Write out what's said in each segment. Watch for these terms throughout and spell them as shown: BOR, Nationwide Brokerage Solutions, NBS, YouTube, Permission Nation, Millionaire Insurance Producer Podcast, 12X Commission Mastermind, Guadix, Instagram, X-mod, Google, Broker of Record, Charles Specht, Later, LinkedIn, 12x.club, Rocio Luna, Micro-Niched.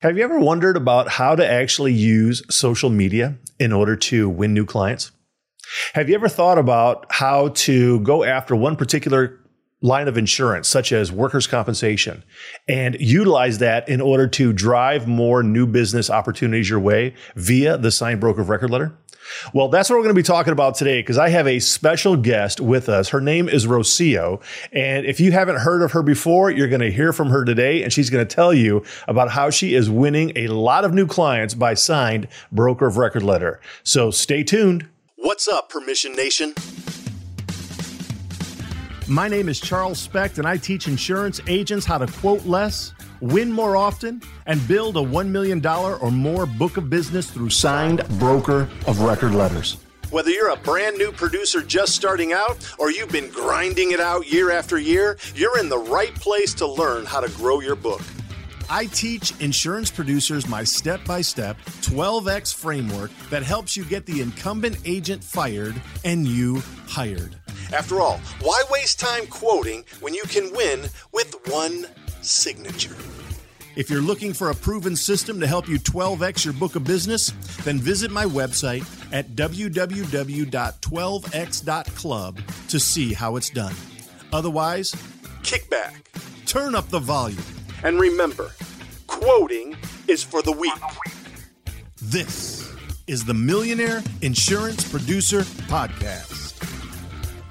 Have you ever wondered about how to actually use social media in order to win new clients? Have you ever thought about how to go after one particular line of insurance, such as workers' compensation, and utilize that in order to drive more new business opportunities your way via the signed broker of record letter? Well, that's what we're going to be talking about today, because I have a special guest with us. Her name is Rocio, and if you haven't heard of her before, you're going to hear from her today, and she's going to tell you about how she is winning a lot of new clients by signed broker of record letter. So stay tuned. What's up, Permission Nation? My name is Charles Specht, and I teach insurance agents how to quote less, win more often, and build a $1 million or more book of business through signed broker of record letters. Whether you're a brand new producer just starting out or you've been grinding it out year after year, you're in the right place to learn how to grow your book. I teach insurance producers my step-by-step 12X framework that helps you get the incumbent agent fired and you hired. After all, why waste time quoting when you can win with one signature? If you're looking for a proven system to help you 12X your book of business, then visit my website at www.12x.club to see how it's done. Otherwise, kick back, turn up the volume, and remember, quoting is for the weak. This is the Millionaire Insurance Producer Podcast.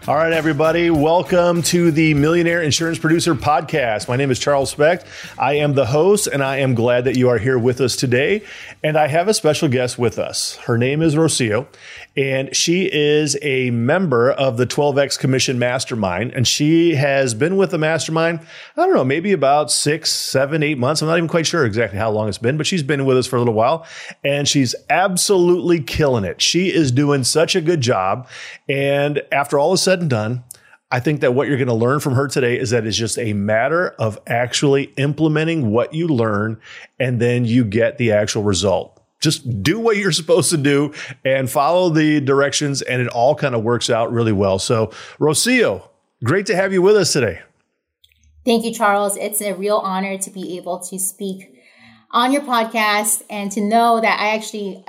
All right, everybody, welcome to the Millionaire Insurance Producer Podcast. My name is Charles Specht. I am the host, and I am glad that you are here with us today. And I have a special guest with us. Her name is Rocio, and she is a member of the 12X Commission Mastermind. And she has been with the Mastermind, I don't know, maybe about 6, 7, 8 months. I'm not even quite sure exactly how long it's been, but she's been with us for a little while, and she's absolutely killing it. She is doing such a good job. And after all is said and done, I think that what you're going to learn from her today is that it's just a matter of actually implementing what you learn, and then you get the actual result. Just do what you're supposed to do and follow the directions, and it all kind of works out really well. So, Rocio, great to have you with us today. Thank you, Charles. It's a real honor to be able to speak on your podcast and to know that I actually,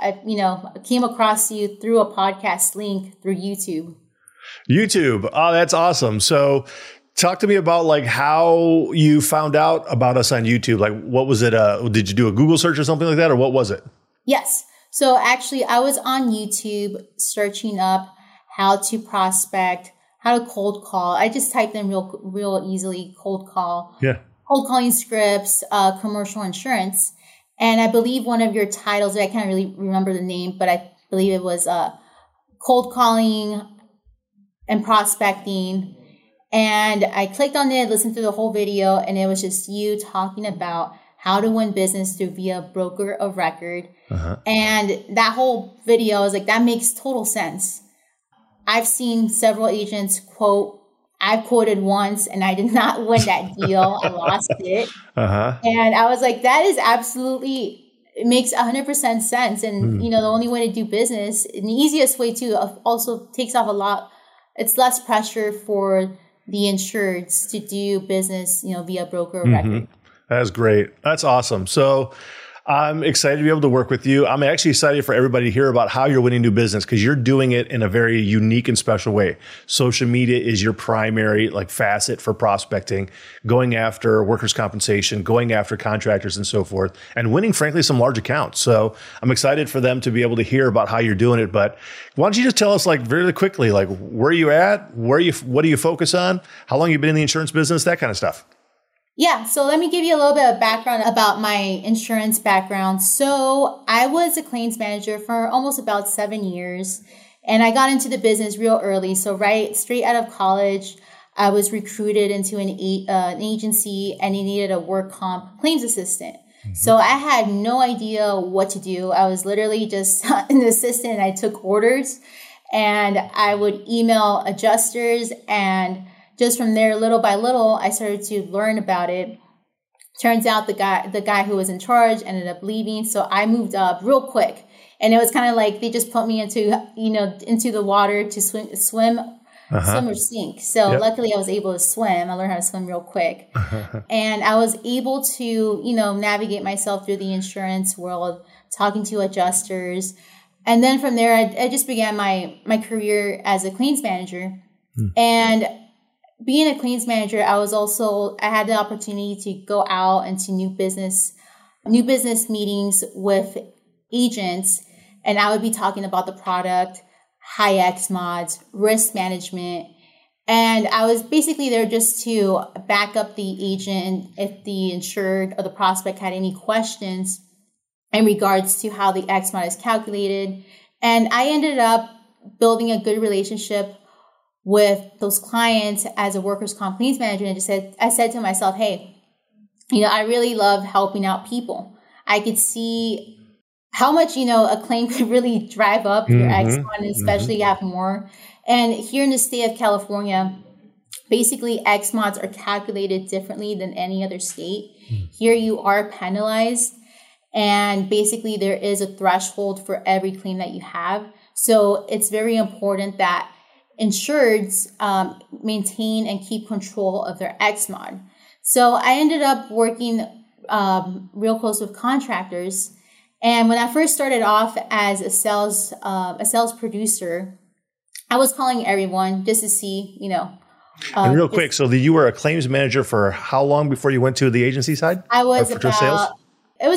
came across you through a podcast link through YouTube. Oh, that's awesome. So talk to me about how you found out about us on YouTube. What was it? Did you do a Google search or something like that? Or what was it? Yes. So actually, I was on YouTube searching up how to prospect, how to cold call. I just typed in real easily, cold call. Yeah. Cold calling scripts, commercial insurance. And I believe one of your titles, I can't really remember the name, but I believe it was cold calling and prospecting. And I clicked on it, listened to the whole video, and it was just you talking about how to win business through via broker of record. Uh-huh. And that whole video is that makes total sense. I've seen several agents quote. I quoted once and I did not win that deal. I lost it. Uh-huh. And I was that is absolutely, it makes 100% sense. And, the only way to do business, and the easiest way too, also takes off a lot. It's less pressure for the insureds to do business, via broker of record. That's great. That's awesome. So I'm excited to be able to work with you. I'm actually excited for everybody to hear about how you're winning new business, because you're doing it in a very unique and special way. Social media is your primary facet for prospecting, going after workers' compensation, going after contractors and so forth, and winning, frankly, some large accounts. So I'm excited for them to be able to hear about how you're doing it. But why don't you just tell us very quickly, where you at, what do you focus on, how long you've been in the insurance business, that kind of stuff. Yeah. So let me give you a little bit of background about my insurance background. So I was a claims manager for almost about 7 years, and I got into the business real early. So straight out of college, I was recruited into an agency, and they needed a work comp claims assistant. Mm-hmm. So I had no idea what to do. I was literally just an assistant, and I took orders, and I would email adjusters, and just from there, little by little, I started to learn about it. Turns out the guy who was in charge ended up leaving. So I moved up real quick. And it was kind of they just put me into the water to swim Swimmers sink. So luckily I was able to swim. I learned how to swim real quick. And I was able to, you know, navigate myself through the insurance world, talking to adjusters. And then from there, I just began my career as a claims manager. And being a claims manager, I had the opportunity to go out into new business meetings with agents, and I would be talking about the product, high X-mods, risk management. And I was basically there just to back up the agent if the insured or the prospect had any questions in regards to how the X-mod is calculated. And I ended up building a good relationship with those clients as a workers' comp claims manager. And I said to myself, hey, you know, I really love helping out people. I could see how much, you know, a claim could really drive up your X-mod, especially you have more. And here in the state of California, basically X-mods are calculated differently than any other state. Here you are penalized, and basically there is a threshold for every claim that you have. So it's very important that insureds maintain and keep control of their X-mod. So I ended up working real close with contractors. And when I first started off as a sales producer, I was calling everyone just to see, you know. And real quick, so you were a claims manager for how long before you went to the agency side? It was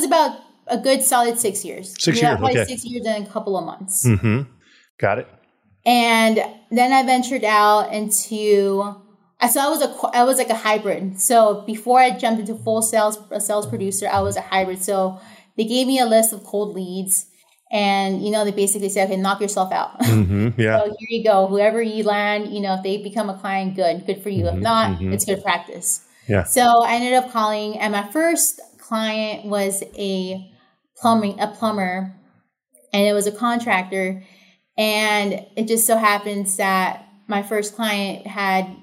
about a good solid 6 years. 6 years, probably 6 years and a couple of months. Got it. And then I ventured out into. So I was like a hybrid. So before I jumped into full sales producer, I was a hybrid. So they gave me a list of cold leads, and, you know, they basically said, okay, knock yourself out. So here you go. Whoever you land, you know, if they become a client, good for you. If not, it's good practice. Yeah. So I ended up calling, and my first client was a plumber, and it was a contractor. And it just so happens that my first client had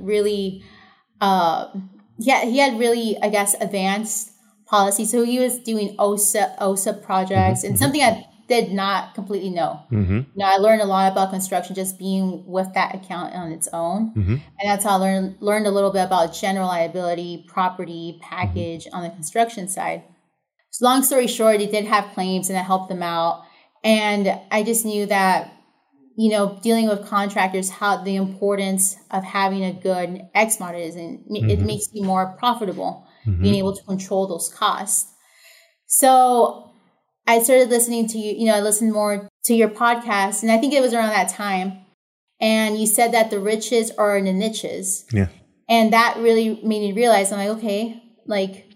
really, I guess, advanced policy. So he was doing OSA projects and something I did not completely know. I learned a lot about construction just being with that account on its own. And that's how I learned a little bit about general liability, property, package on the construction side. So long story short, they did have claims and I helped them out. And I just knew that, you know, dealing with contractors, how the importance of having a good X-mod is, and it makes you more profitable. Being able to control those costs. So I started listening to you, you know, I listened more to your podcast, and I think it was around that time. And you said that the riches are in the niches. Yeah. And that really made me realize, I'm like, okay, like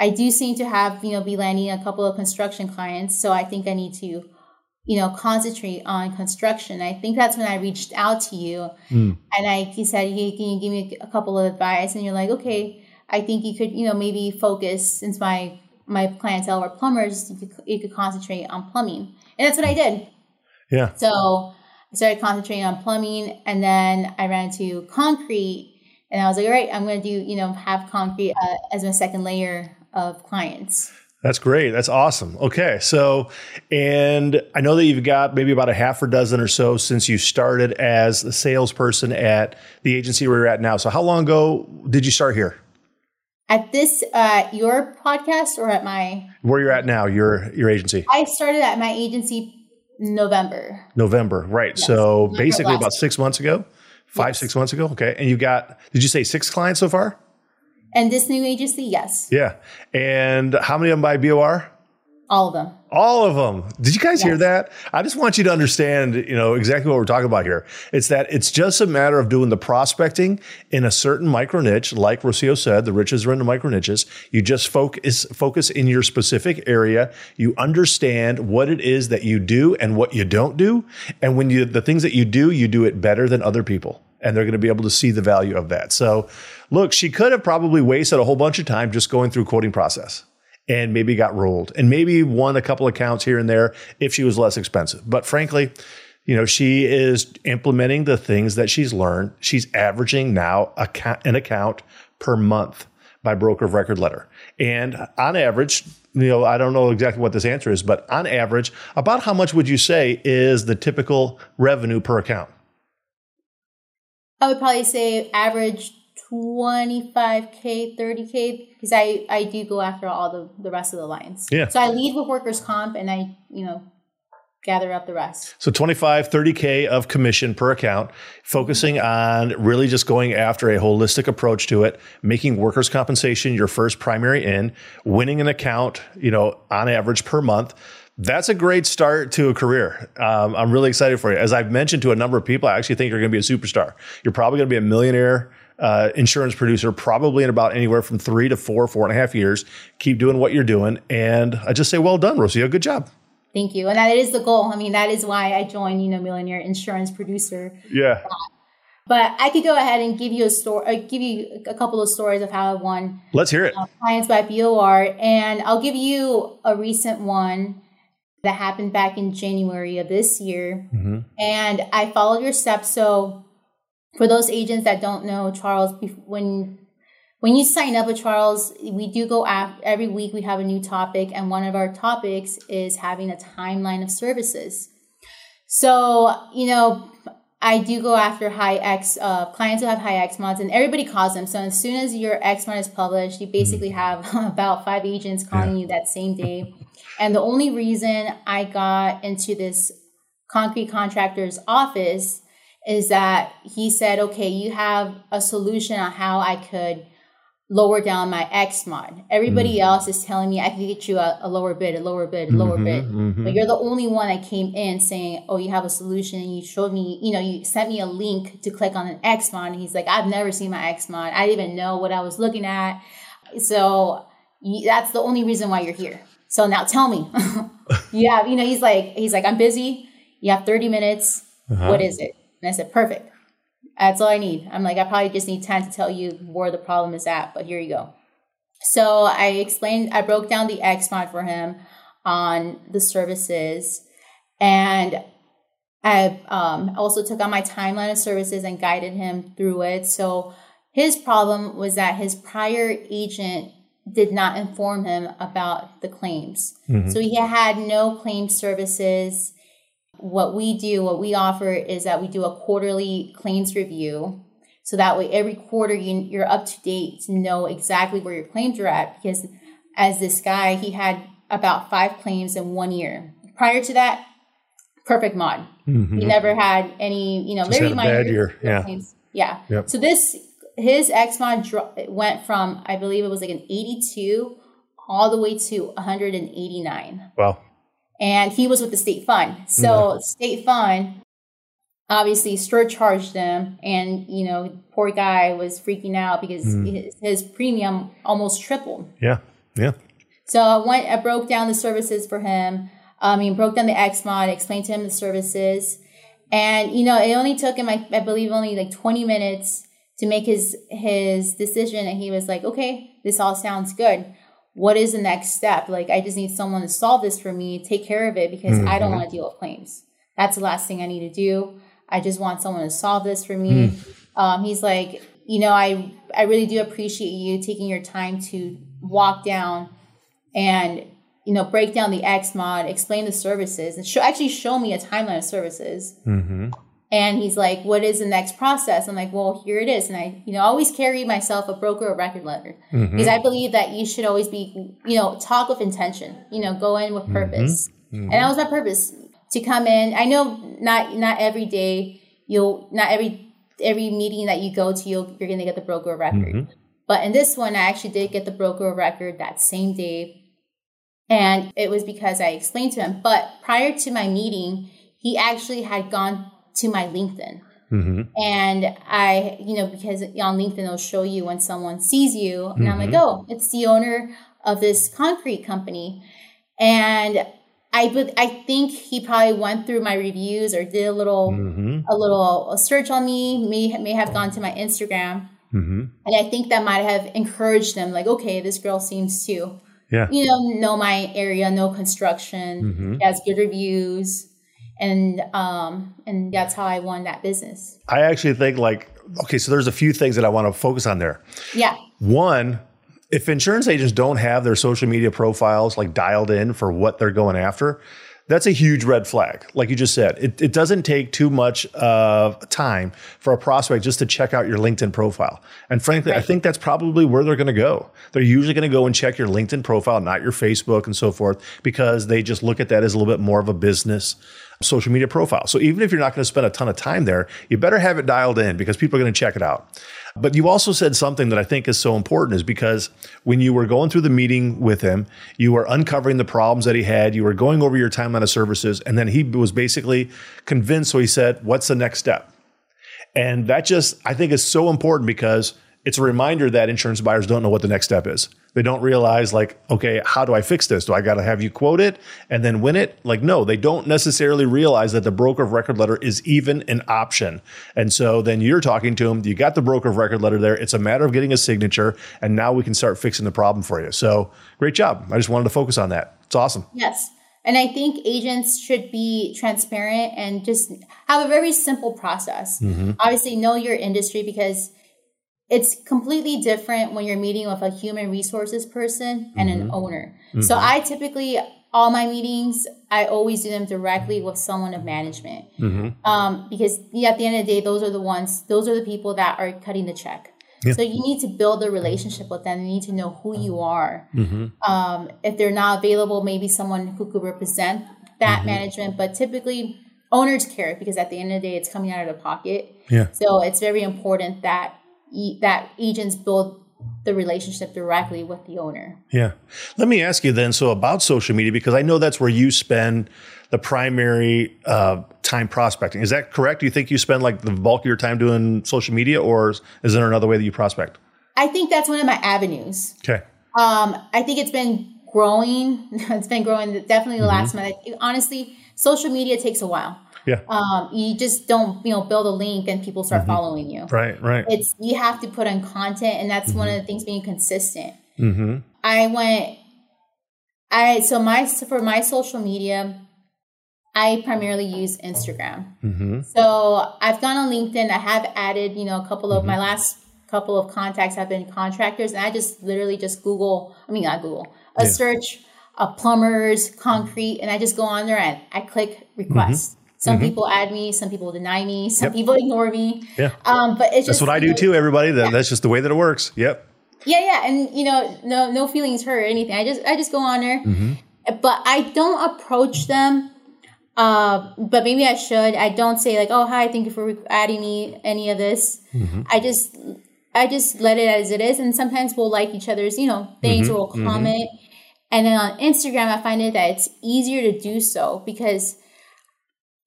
I do seem to have, you know, be landing a couple of construction clients. So I think I need to, you know, concentrate on construction. I think that's when I reached out to you and you said, hey, can you give me a couple of advice? And you're like, okay, I think you could, you know, maybe focus, since my clientele were plumbers, you could concentrate on plumbing. And that's what I did. Yeah. So I started concentrating on plumbing, and then I ran into concrete, and I was like, all right, I'm going to do, you know, have concrete as my second layer of clients. That's great. That's awesome. Okay. So, and I know that you've got maybe about a half a dozen or so since you started as a salesperson at the agency where you're at now. So how long ago did you start here? At this, your podcast, or at my... Where you're at now, your agency. I started at my agency November. Right. Yes. So November, basically about 6 months ago, yes. 6 months ago. Okay. And you got, did you say 6 clients so far? And this new agency, yes. Yeah. And how many of them by BOR? All of them. Did you guys hear that? I just want you to understand, you know, exactly what we're talking about here. It's that it's just a matter of doing the prospecting in a certain micro niche. Like Rocio said, the riches are in the micro niches. You just focus in your specific area. You understand what it is that you do and what you don't do. And when the things that you do it better than other people. And they're going to be able to see the value of that. So look, she could have probably wasted a whole bunch of time just going through quoting process. And maybe got rolled and maybe won a couple accounts here and there if she was less expensive. But frankly, you know, she is implementing the things that she's learned. She's averaging now an account per month by broker of record letter. And on average, you know, I don't know exactly what this answer is, but on average, about how much would you say is the typical revenue per account? I would probably say average 25K, 30K, because I do go after all the rest of the lines. Yeah. So I lead with workers' comp and I, you know, gather up the rest. So 25, 30K of commission per account, focusing on really just going after a holistic approach to it, making workers' compensation your first primary in, winning an account, you know, on average per month. That's a great start to a career. I'm really excited for you. As I've mentioned to a number of people, I actually think you're going to be a superstar. You're probably going to be a millionaire insurance producer, probably in about anywhere from 3 to 4, 4.5 years. Keep doing what you're doing. And I just say, well done, Rocio. Good job. Thank you. And that is the goal. I mean, that is why I joined, you know, Millionaire Insurance Producer. Yeah. But I could go ahead and give you a story, give you a couple of stories of how I won. Let's hear it. Clients by BOR. And I'll give you a recent one that happened back in January of this year. Mm-hmm. And I followed your steps. So for those agents that don't know, Charles, when you sign up with Charles, we do go after, every week we have a new topic. And one of our topics is having a timeline of services. So, you know, I do go after high X clients who have high X mods, and everybody calls them. So as soon as your X mod is published, you basically have about 5 agents calling you that same day. And the only reason I got into this concrete contractor's office is that he said, okay, you have a solution on how I could lower down my X mod. Everybody else is telling me I could get you a lower bid, a lower bid, a lower bid. But you're the only one that came in saying, oh, you have a solution. And you showed me, you know, you sent me a link to click on an X mod. And he's like, I've never seen my X mod. I didn't even know what I was looking at. So that's the only reason why you're here. So now tell me, you know, he's like, I'm busy. You have 30 minutes. What is it? And I said, perfect. That's all I need. I'm like, I probably just need time to tell you where the problem is at, but here you go. So I explained, I broke down the X mod for him on the services. And I also took on my timeline of services and guided him through it. So his problem was that his prior agent did not inform him about the claims. So he had no claim services. What we do, what we offer is that we do a quarterly claims review. So that way every quarter you're up to date to know exactly where your claims are at. Because as this guy, he had about 5 claims in 1 year. Prior to that, perfect mod. He never had any, you know, very minor claims. So his X mod went from, I believe it was like an 82 all the way to 189. Wow. And he was with the state fund. So state fund obviously surcharged them. And, you know, poor guy was freaking out because his premium almost tripled. So I broke down the services for him. I mean, broke down the X mod, explained to him the services. And, you know, it only took him, I believe, only like 20 minutes to make his decision. And he was like, okay, this all sounds good. What is the next step? Like, I just need someone to solve this for me, take care of it, because I don't want to deal with claims. That's the last thing I need to do. I just want someone to solve this for me. He's like, you know, I really do appreciate you taking your time to walk down and, you know, break down the X mod, explain the services, and actually show me a timeline of services. And he's like, what is the next process? I'm like, well, here it is. And I, you know, always carry myself a broker of record letter because I believe that you should always be, you know, talk with intention, you know, go in with purpose. And that was my purpose to come in. I know not every day every meeting that you go to, you're going to get the broker of record. But in this one, I actually did get the broker of record that same day. And it was because I explained to him, but prior to my meeting, he actually had gone to my LinkedIn. And I, you know, because on LinkedIn, it'll show you when someone sees you. And I'm like, oh, it's the owner of this concrete company. And I think he probably went through my reviews or did a little search on me, may have gone to my Instagram. And I think that might have encouraged them, like, okay, this girl seems to, you know my area, know construction, has good reviews. And that's how I won that business. I actually think so there's a few things that I want to focus on there. Yeah. One, if insurance agents don't have their social media profiles like dialed in for what they're going after, That's a huge red flag. Like you just said, it doesn't take too much of time for a prospect just to check out your LinkedIn profile. And frankly, right. I think that's probably where they're going to go. They're usually going to go and check your LinkedIn profile, not your Facebook and so forth, because they just look at that as a little bit more of a business social media profile. So even if you're not going to spend a ton of time there, you better have it dialed in because people are going to check it out. But you also said something that I think is so important is because when you were going through the meeting with him, you were uncovering the problems that he had, you were going over your timeline of services, and then he was basically convinced. So he said, what's the next step? And that just, I think, is so important because it's a reminder that insurance buyers don't know what the next step is. They don't realize, like, okay, how do I fix this? Do I got to have you quote it and then win it? Like, no, they don't necessarily realize that the broker of record letter is even an option. And so then you're talking to them, you got the broker of record letter there. It's a matter of getting a signature. And now we can start fixing the problem for you. So great job. I just wanted to focus on that. It's awesome. Yes. And I think agents should be transparent and just have a very simple process. Mm-hmm. Obviously, know your industry because it's completely different when you're meeting with a human resources person and an owner. Mm-hmm. So I typically, all my meetings, I always do them directly with someone of management. Mm-hmm. Because at the end of the day, those are the people that are cutting the check. Yeah. So you need to build a relationship with them. You need to know who you are. Mm-hmm. If they're not available, maybe someone who could represent that management. But typically owners care because at the end of the day, it's coming out of the pocket. Yeah. So it's very important that agents build the relationship directly with the owner. Yeah. Let me ask you then, so about social media, because I know that's where you spend the primary time prospecting. Is that correct? Do you think you spend like the bulk of your time doing social media, or is there another way that you prospect? I think that's one of my avenues. Okay. I think it's been growing. It's been growing definitely the last month. Honestly, social media takes a while. Yeah. You just don't, build a link and people start following you. Right, right. You have to put on content, and that's one of the things, being consistent. Mm-hmm. For my social media, I primarily use Instagram. Mm-hmm. So I've gone on LinkedIn. I have added, a couple of my last couple of contacts have been contractors, and I just literally just search of plumbers, concrete, and I just go on there and I click request. Mm-hmm. Some people add me, some people deny me, some people ignore me. Yeah. But it's just, that's what I do too, everybody. That's just the way that it works. Yep. Yeah. And no feelings hurt or anything. I just go on there, but I don't approach them. But maybe I should. I don't say like, oh, hi, thank you for adding me, any of this. Mm-hmm. I just let it as it is. And sometimes we'll like each other's, things, we'll comment. And then on Instagram, I find that it's easier to do so because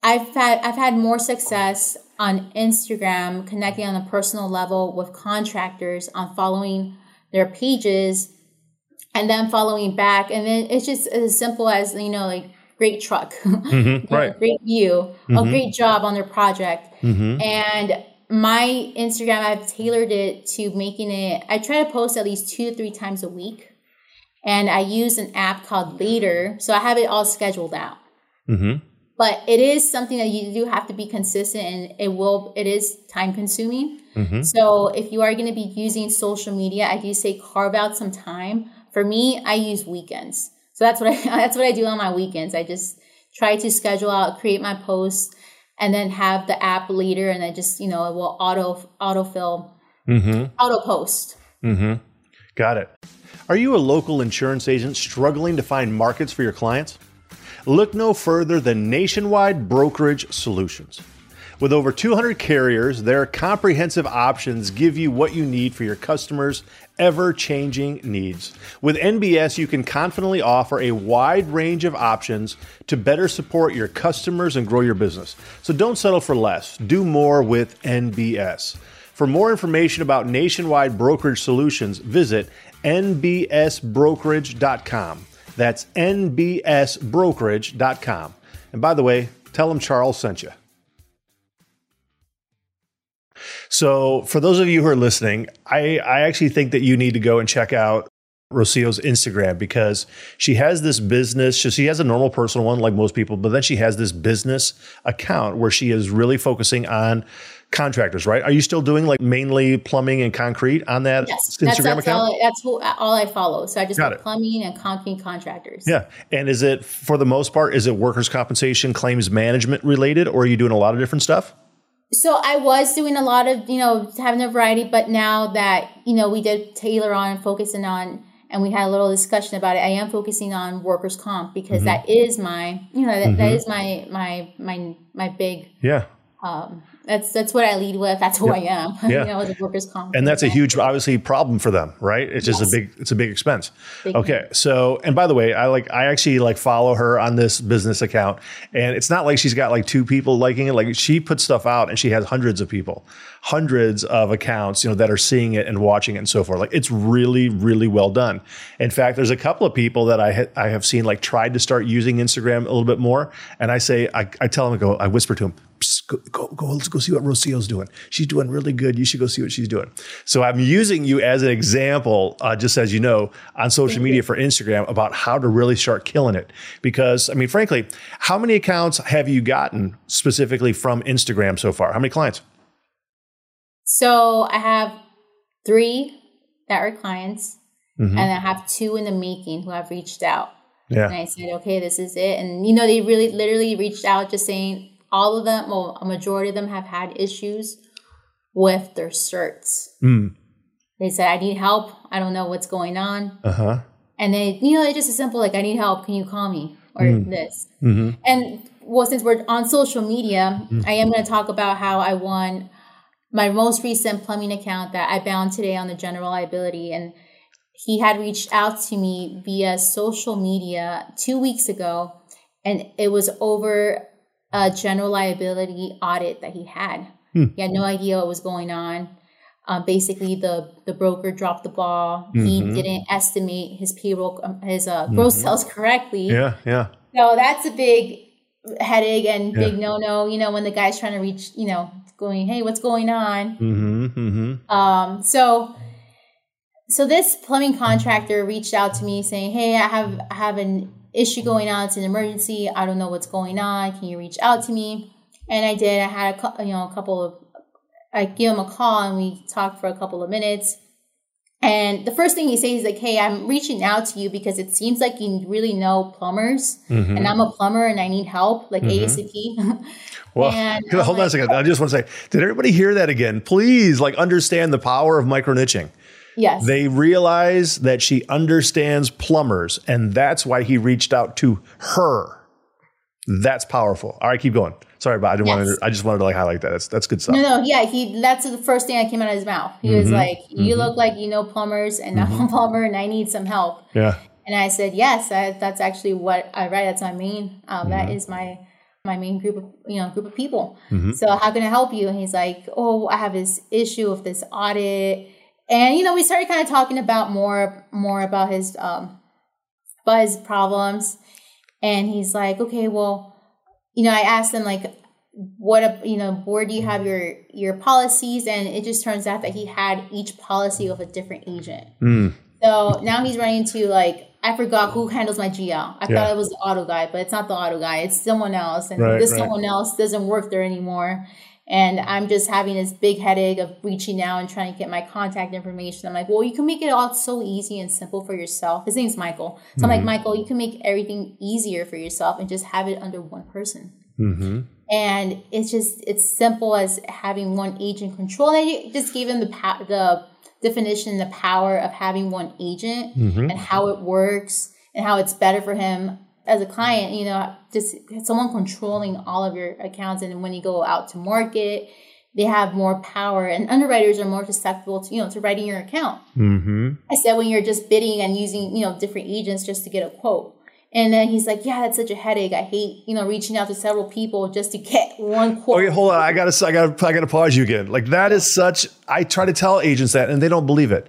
I've had more success on Instagram connecting on a personal level with contractors, on following their pages and then following back. And then it's just as simple as, like, great truck, right. Great view, a great job on their project. Mm-hmm. And my Instagram, I've tailored it to making it, I try to post at least 2 to 3 times a week. And I use an app called Later. So I have it all scheduled out. Mm-hmm. But it is something that you do have to be consistent, and it is time consuming. Mm-hmm. So if you are going to be using social media, I do say carve out some time. For me, I use weekends. So that's what I do on my weekends. I just try to schedule out, create my posts, and then have the app Later, and I just, it will autofill, auto post. Mm-hmm. Got it. Are you a local insurance agent struggling to find markets for your clients? Look no further than Nationwide Brokerage Solutions. With over 200 carriers, their comprehensive options give you what you need for your customers' ever-changing needs. With NBS, you can confidently offer a wide range of options to better support your customers and grow your business. So don't settle for less. Do more with NBS. For more information about Nationwide Brokerage Solutions, visit nbsbrokerage.com. That's nbsbrokerage.com. And by the way, tell them Charles sent you. So for those of you who are listening, I actually think that you need to go and check out Rocio's Instagram, because she has this business. She has a normal personal one like most people, but then she has this business account where she is really focusing on contractors, right? Are you still doing like mainly plumbing and concrete on that Instagram account? That's all I follow. So I just do plumbing and concrete contractors. Yeah. And is it, for the most part, is it workers' compensation, claims management related, or are you doing a lot of different stuff? So I was doing a lot of, having a variety, but now that, we did tailor on focusing on, and we had a little discussion about it, I am focusing on workers' comp because that is my, that is my big, that's what I lead with. That's who I am. As a workers' comp. And that's a huge, obviously, problem for them, right? It's just a big expense. Okay. So, and by the way, I actually follow her on this business account, and it's not like she's got two people liking it. She puts stuff out and she has hundreds of accounts, that are seeing it and watching it and so forth. It's really, really well done. In fact, there's a couple of people that I have seen, tried to start using Instagram a little bit more. And I say, I tell them, I whisper to them, let's go see what Rocio's doing. She's doing really good. You should go see what she's doing. So I'm using you as an example, just as on social media for Instagram about how to really start killing it. Because, frankly, how many accounts have you gotten specifically from Instagram so far? How many clients? So I have 3 that are clients, and I have 2 in the making who have reached out. Yeah. And I said, okay, this is it. And, they really literally reached out just saying all of them, well, a majority of them have had issues with their certs. Mm. They said, I need help. I don't know what's going on. Uh-huh. And they, it's just as simple, I need help. Can you call me? Or this. Mm-hmm. And well, since we're on social media, I am going to talk about how I won my most recent plumbing account that I bound today on the general liability. And he had reached out to me via social media 2 weeks ago. And it was over a general liability audit that he had. He had no idea what was going on. Basically, the broker dropped the ball. He didn't estimate his payroll, his gross sales correctly. Yeah. So that's a big headache and big no-no, when the guy's trying to reach, going, hey, what's going on? So this plumbing contractor reached out to me saying, hey, I have an issue going on. It's an emergency. I don't know what's going on. Can you reach out to me? And I did. I had a couple of, I gave him a call and we talked for a couple of minutes. And the first thing he says is like, hey, I'm reaching out to you because it seems like you really know plumbers and I'm a plumber and I need help, ASAP. Well, hold on a second. I just want to say, did everybody hear that again? Please understand the power of micro niching. Yes. They realize that she understands plumbers and that's why he reached out to her. That's powerful. All right, keep going. Sorry, but I didn't want to. I just wanted to highlight that. That's good stuff. No, yeah. That's the first thing that came out of his mouth. He was like, "You look like you know plumbers, and I'm a plumber, and I need some help." Yeah. And I said, "Yes, that's actually what I write. That's my main. That is my main group of people. So how can I help you?" And he's like, "Oh, I have this issue of this audit," and we started kind of talking about more about his buzz problems. And he's like, okay, well, I asked him where do you have your policies? And it just turns out that he had each policy with a different agent. Mm. So now he's running into I forgot who handles my GL. I thought it was the auto guy, but it's not the auto guy. It's someone else. And someone else doesn't work there anymore. And I'm just having this big headache of reaching out and trying to get my contact information. I'm like, well, you can make it all so easy and simple for yourself. His name's Michael. So I'm like, Michael, you can make everything easier for yourself and just have it under one person. And it's simple as having one agent control. And I just gave him the definition, the power of having one agent and how it works and how it's better for him as a client, just someone controlling all of your accounts. And when you go out to market, they have more power and underwriters are more susceptible to, to writing your account. I said, when you're just bidding and using, different agents just to get a quote. And then he's like, yeah, that's such a headache. I hate, reaching out to several people just to get one quote. Okay, hold on. I gotta pause you again. That is such, I try to tell agents that and they don't believe it.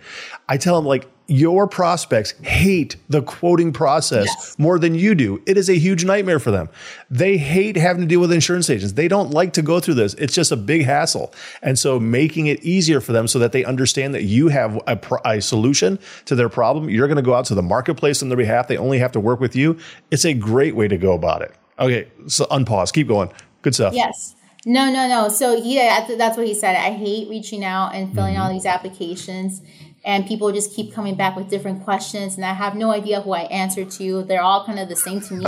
I tell them your prospects hate the quoting process more than you do. It is a huge nightmare for them. They hate having to deal with insurance agents. They don't like to go through this. It's just a big hassle. And so making it easier for them so that they understand that you have a solution to their problem, you're going to go out to the marketplace on their behalf. They only have to work with you. It's a great way to go about it. Okay, so unpause. Keep going. Good stuff. Yes. No. So yeah, that's what he said. I hate reaching out and filling all these applications, and people just keep coming back with different questions, and I have no idea who I answer to. They're all kind of the same to me.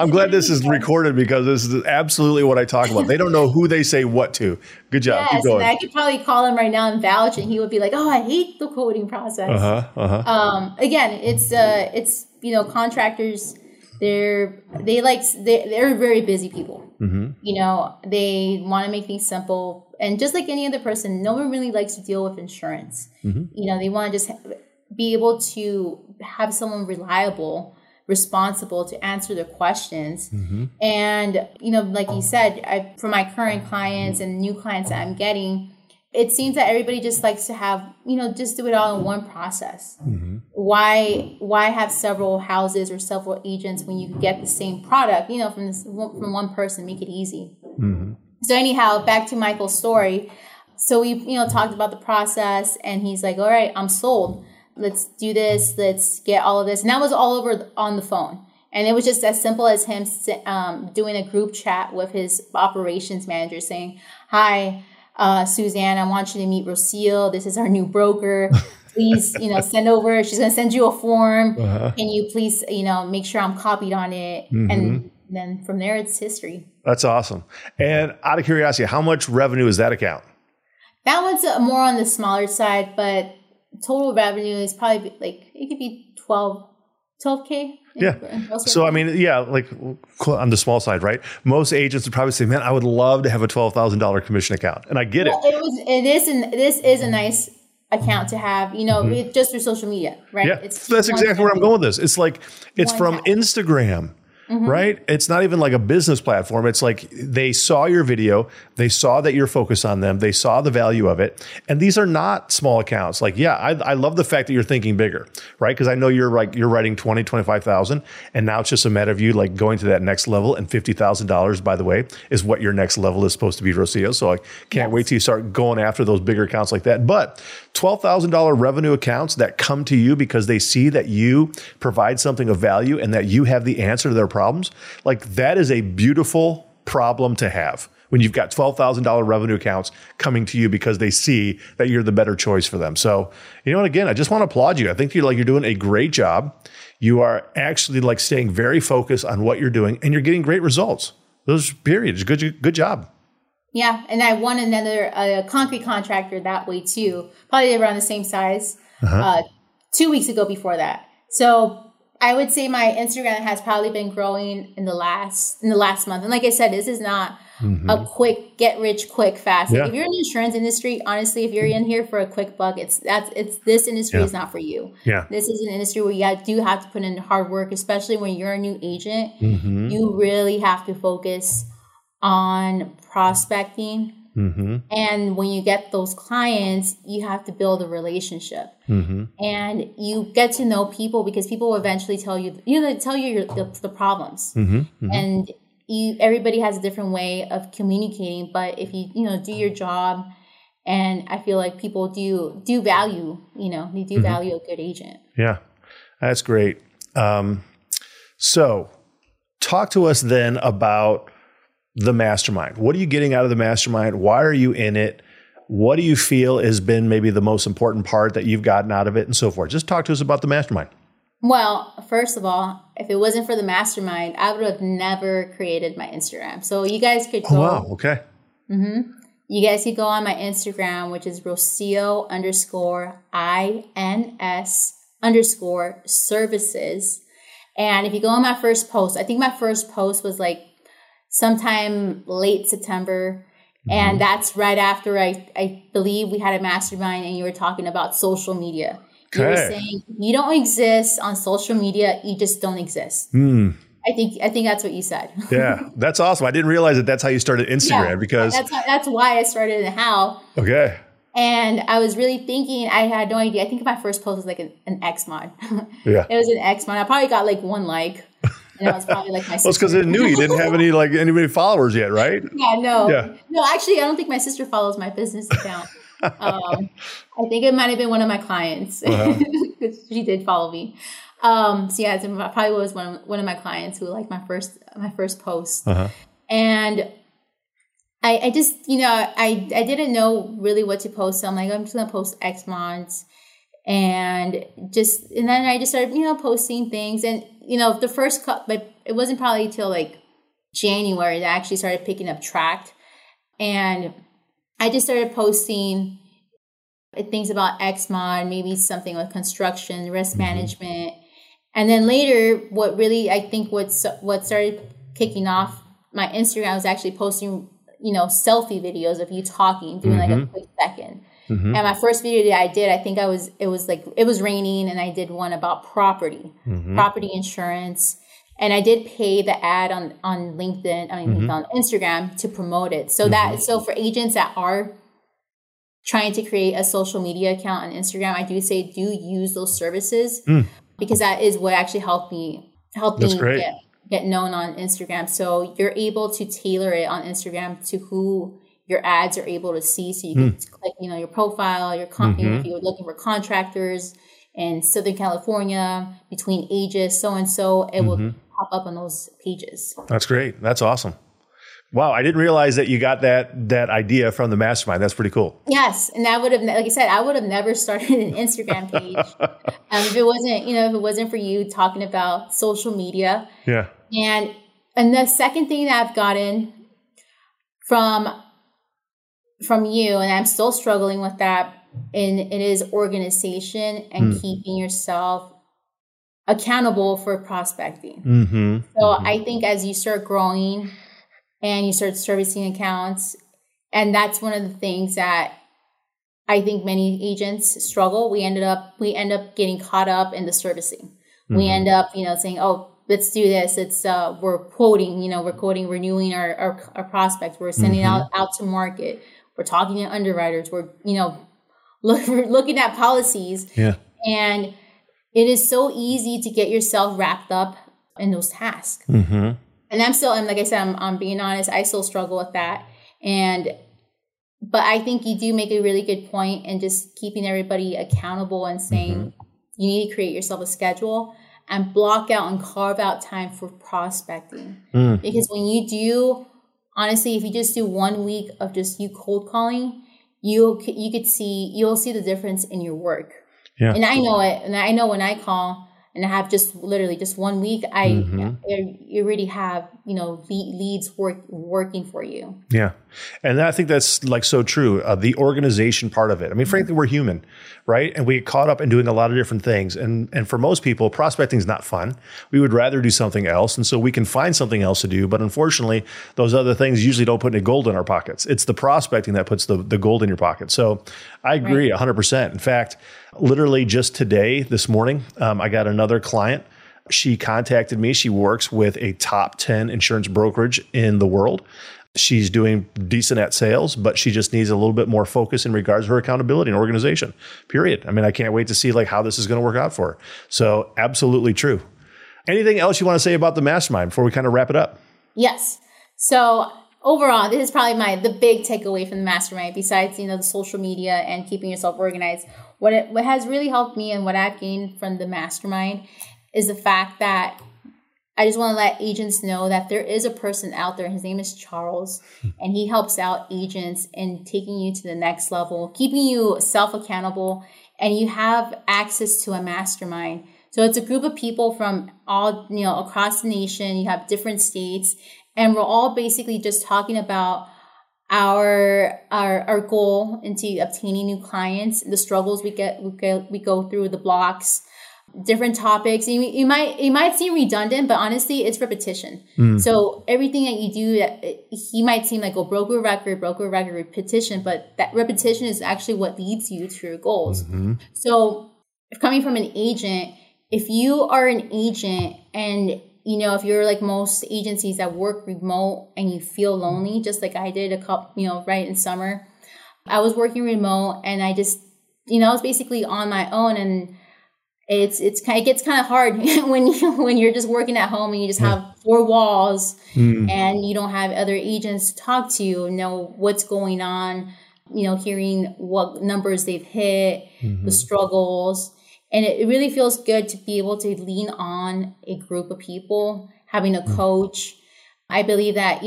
I'm glad this is recorded because this is absolutely what I talk about. They don't know who they say what to. Good job. Yes, keep going. And I could probably call him right now and vouch, and he would be like, "Oh, I hate the quoting process." Again, it's contractors. They're very busy people. They want to make things simple. And just like any other person, no one really likes to deal with insurance. They want to just be able to have someone reliable, responsible to answer their questions. And, like you said, for my current clients and new clients that I'm getting, it seems that everybody just likes to have, just do it all in one process. Why have several houses or several agents when you can get the same product, from one person, make it easy. So anyhow, back to Michael's story. So we, talked about the process, and he's like, "All right, I'm sold. Let's do this. Let's get all of this." And that was all over on the phone. And it was just as simple as him doing a group chat with his operations manager saying, "Hi, Suzanne, I want you to meet Rocio. This is our new broker. Please, send over. She's going to send you a form. Can you please, make sure I'm copied on it?" And then from there, it's history. That's awesome. And out of curiosity, how much revenue is that account? That one's more on the smaller side, but total revenue is probably it could be 12K. Yeah. So, on the small side, right? Most agents would probably say, "Man, I would love to have a $12,000 commission account." And I get it. This is a nice account to have, just through social media, right? Yeah. That's exactly where I'm going with this. It's like, it's from Instagram. Right? It's not even like a business platform. It's like they saw your video. They saw that you're focused on them. They saw the value of it. And these are not small accounts. I love the fact that you're thinking bigger, right? Because I know you're writing 20, 25,000. And now it's just a matter of you going to that next level. And $50,000, by the way, is what your next level is supposed to be, Rocio. So I can't wait till you start going after those bigger accounts like that. But $12,000 revenue accounts that come to you because they see that you provide something of value and that you have the answer to their problems, that is a beautiful problem to have when you've got $12,000 revenue accounts coming to you because they see that you're the better choice for them. So, and again, I just want to applaud you. I think you're doing a great job. You are actually staying very focused on what you're doing, and you're getting great results. Those periods, good job. Yeah, and I won another concrete contractor that way too. Probably around the same size 2 weeks ago before that. So I would say my Instagram has probably been growing in the last month. And like I said, this is not a quick get rich quick fast. Yeah. If you're in the insurance industry, honestly, if you're in here for a quick buck, this industry is not for you. Yeah. This is an industry where you do have to put in hard work, especially when you're a new agent. You really have to focus on prospecting. And when you get those clients, you have to build a relationship, and you get to know people because people will eventually tell you the problems. And everybody has a different way of communicating, but if you do your job, and I feel like people do value value a good agent. Yeah, that's great. So, talk to us then about the mastermind. What are you getting out of the mastermind? Why are you in it? What do you feel has been maybe the most important part that you've gotten out of it and so forth? Just talk to us about the mastermind. Well, first of all, if it wasn't for the mastermind, I would have never created my Instagram. So you guys could go. Oh, wow. Okay. You guys could go on my Instagram, which is Rocio_INS_services. And if you go on my first post, I think my first post was sometime late September. And that's right after I believe we had a mastermind and you were talking about social media. Okay. You were saying you don't exist on social media. You just don't exist. I think that's what you said. Yeah, that's awesome. I didn't realize that's how you started Instagram because that's why I started and how. Okay. And I was really thinking, I had no idea. I think my first post was an X-mod. Yeah. It was an X-mod. I probably got one like. And I was probably my sister. Well, it's because it knew you didn't have any anybody followers yet, right? Yeah, no. Yeah. No, actually, I don't think my sister follows my business account. I think it might have been one of my clients. She did follow me. It probably was one of my clients who liked my first post. And I just, you know, I didn't know really what to post. So I'm like, I'm just going to post X-mods. And then I just started, posting things. And, the first couple, but it wasn't probably till like January that I actually started picking up tract. And I just started posting things about X-mod, maybe something with construction, risk management. And then later, what really, I think what started kicking off my Instagram was actually posting, selfie videos of you talking, doing like a quick second. And my first video that I did, it was raining, and I did one about property insurance. And I did pay the ad on LinkedIn, on Instagram to promote it. So so for agents that are trying to create a social media account on Instagram, I do say do use those services because that is what actually helped me get known on Instagram. So you're able to tailor it on Instagram to who your ads are able to see. So you can click, your profile, your company, if you're looking for contractors in Southern California, between ages, so-and-so, it will pop up on those pages. That's great. That's awesome. Wow. I didn't realize that you got that idea from the mastermind. That's pretty cool. Yes. And I would have never started an Instagram page if it wasn't for you talking about social media. Yeah. And the second thing that I've gotten from you, and I'm still struggling with that, and it is organization and keeping yourself accountable for prospecting. I think as you start growing and you start servicing accounts, and that's one of the things that I think many agents struggle. We end up getting caught up in the servicing. We end up, saying, "Oh, let's do this." It's we're quoting, renewing our prospects. We're sending out to market. We're talking to underwriters. We're looking at policies. Yeah. And it is so easy to get yourself wrapped up in those tasks. And I'm being honest, I still struggle with that. But I think you do make a really good point in just keeping everybody accountable and saying you need to create yourself a schedule and block out and carve out time for prospecting. Because when you do, honestly, if you just do 1 week of just you cold calling, you'll see the difference in your work. Yeah. And I know it. And I know when I call and I have just literally just 1 week, I already have, leads working for you. Yeah. And I think that's like so true. The organization part of it. I mean, frankly, we're human, right? And we get caught up in doing a lot of different things. And for most people, prospecting is not fun. We would rather do something else. And so we can find something else to do. But unfortunately, those other things usually don't put any gold in our pockets. It's the prospecting that puts the gold in your pocket. So I agree 100%. In fact, literally just today, this morning, I got another client. She contacted me. She works with a top 10 insurance brokerage in the world. She's doing decent at sales, but she just needs a little bit more focus in regards to her accountability and organization, period. I mean, I can't wait to see like how this is going to work out for her. So absolutely true. Anything else you want to say about the mastermind before we kind of wrap it up? Yes. So overall, this is probably the big takeaway from the mastermind, besides, the social media and keeping yourself organized. What has really helped me and what I've gained from the mastermind is the fact that I just want to let agents know that there is a person out there. His name is Charles, and he helps out agents in taking you to the next level, keeping you self-accountable, and you have access to a mastermind. So it's a group of people from all, across the nation. You have different states, and we're all basically just talking about our goal into obtaining new clients, the struggles we go through, the blocks, different topics. It might seem redundant, but honestly, it's repetition. So everything that you do, he might seem like a broker record, repetition, but that repetition is actually what leads you to your goals. So coming from an agent, if you are an agent and, if you're like most agencies that work remote and you feel lonely, just like I did right in summer, I was working remote and I just, I was basically on my own, and it gets kind of hard when you're just working at home and you just have four walls and you don't have other agents to talk to, know what's going on, hearing what numbers they've hit, the struggles. And it really feels good to be able to lean on a group of people, having a coach. I believe that,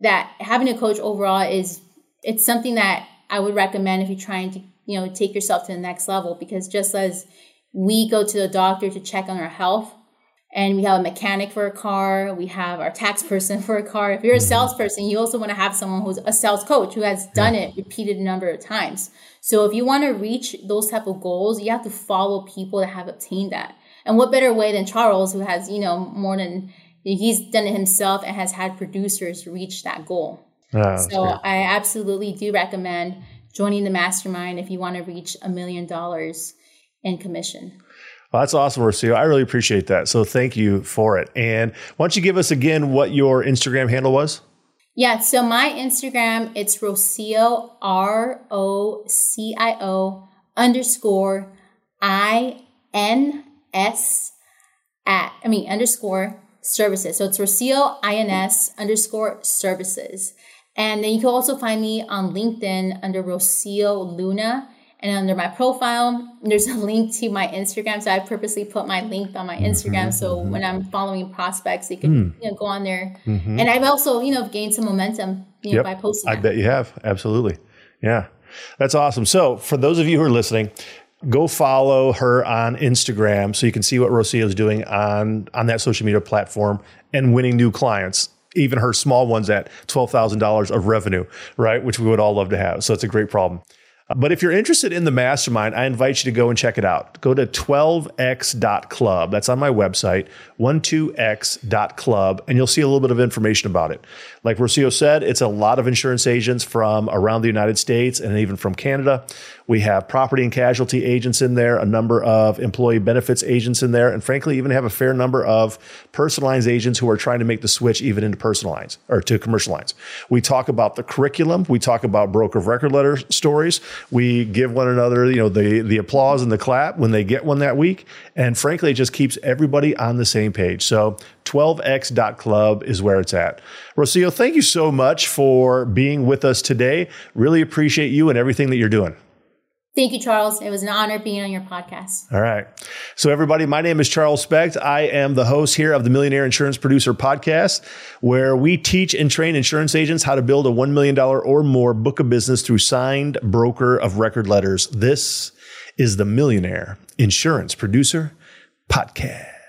that having a coach overall is, it's something that I would recommend if you're trying to, you know, take yourself to the next level, because just as we go to the doctor to check on our health, and we have a mechanic for a car, we have our tax person for a car. If you're a salesperson, you also want to have someone who's a sales coach who has done it repeated number of times. So if you want to reach those type of goals, you have to follow people that have obtained that. And what better way than Charles, who has, you know, more than, he's done it himself and has had producers reach that goal. Oh, so I absolutely do recommend joining the mastermind if you want to reach $1 million in commission. Well, that's awesome, Rocio. I really appreciate that. So thank you for it. And why don't you give us again what your Instagram handle was? Yeah. So my Instagram, it's Rocio, ROCIO underscore INS underscore services. So it's Rocio INS underscore services. And then you can also find me on LinkedIn under Rocio Luna. And under my profile, there's a link to my Instagram. So I purposely put my link on my Instagram. So when I'm following prospects, they can go on there. And I've also, gained some momentum by posting. I bet you have. Absolutely. Yeah. That's awesome. So for those of you who are listening, go follow her on Instagram so you can see what Rocio is doing on that social media platform and winning new clients. Even her small ones at $12,000 of revenue, right? Which we would all love to have. So it's a great problem. But if you're interested in the mastermind, I invite you to go and check it out. Go to 12x.club. That's on my website, 12x.club, and you'll see a little bit of information about it. Like Rocio said, it's a lot of insurance agents from around the United States and even from Canada. We have property and casualty agents in there, a number of employee benefits agents in there, and frankly, even have a fair number of personal lines agents who are trying to make the switch even into personal lines or to commercial lines. We talk about the curriculum. We talk about broker of record letter stories. We give one another, the applause and the clap when they get one that week. And frankly, it just keeps everybody on the same page. So 12x.club is where it's at. Rocio, thank you so much for being with us today. Really appreciate you and everything that you're doing. Thank you, Charles. It was an honor being on your podcast. All right. So everybody, my name is Charles Specht. I am the host here of the Millionaire Insurance Producer Podcast, where we teach and train insurance agents how to build a $1 million or more book of business through signed broker of record letters. This is the Millionaire Insurance Producer Podcast.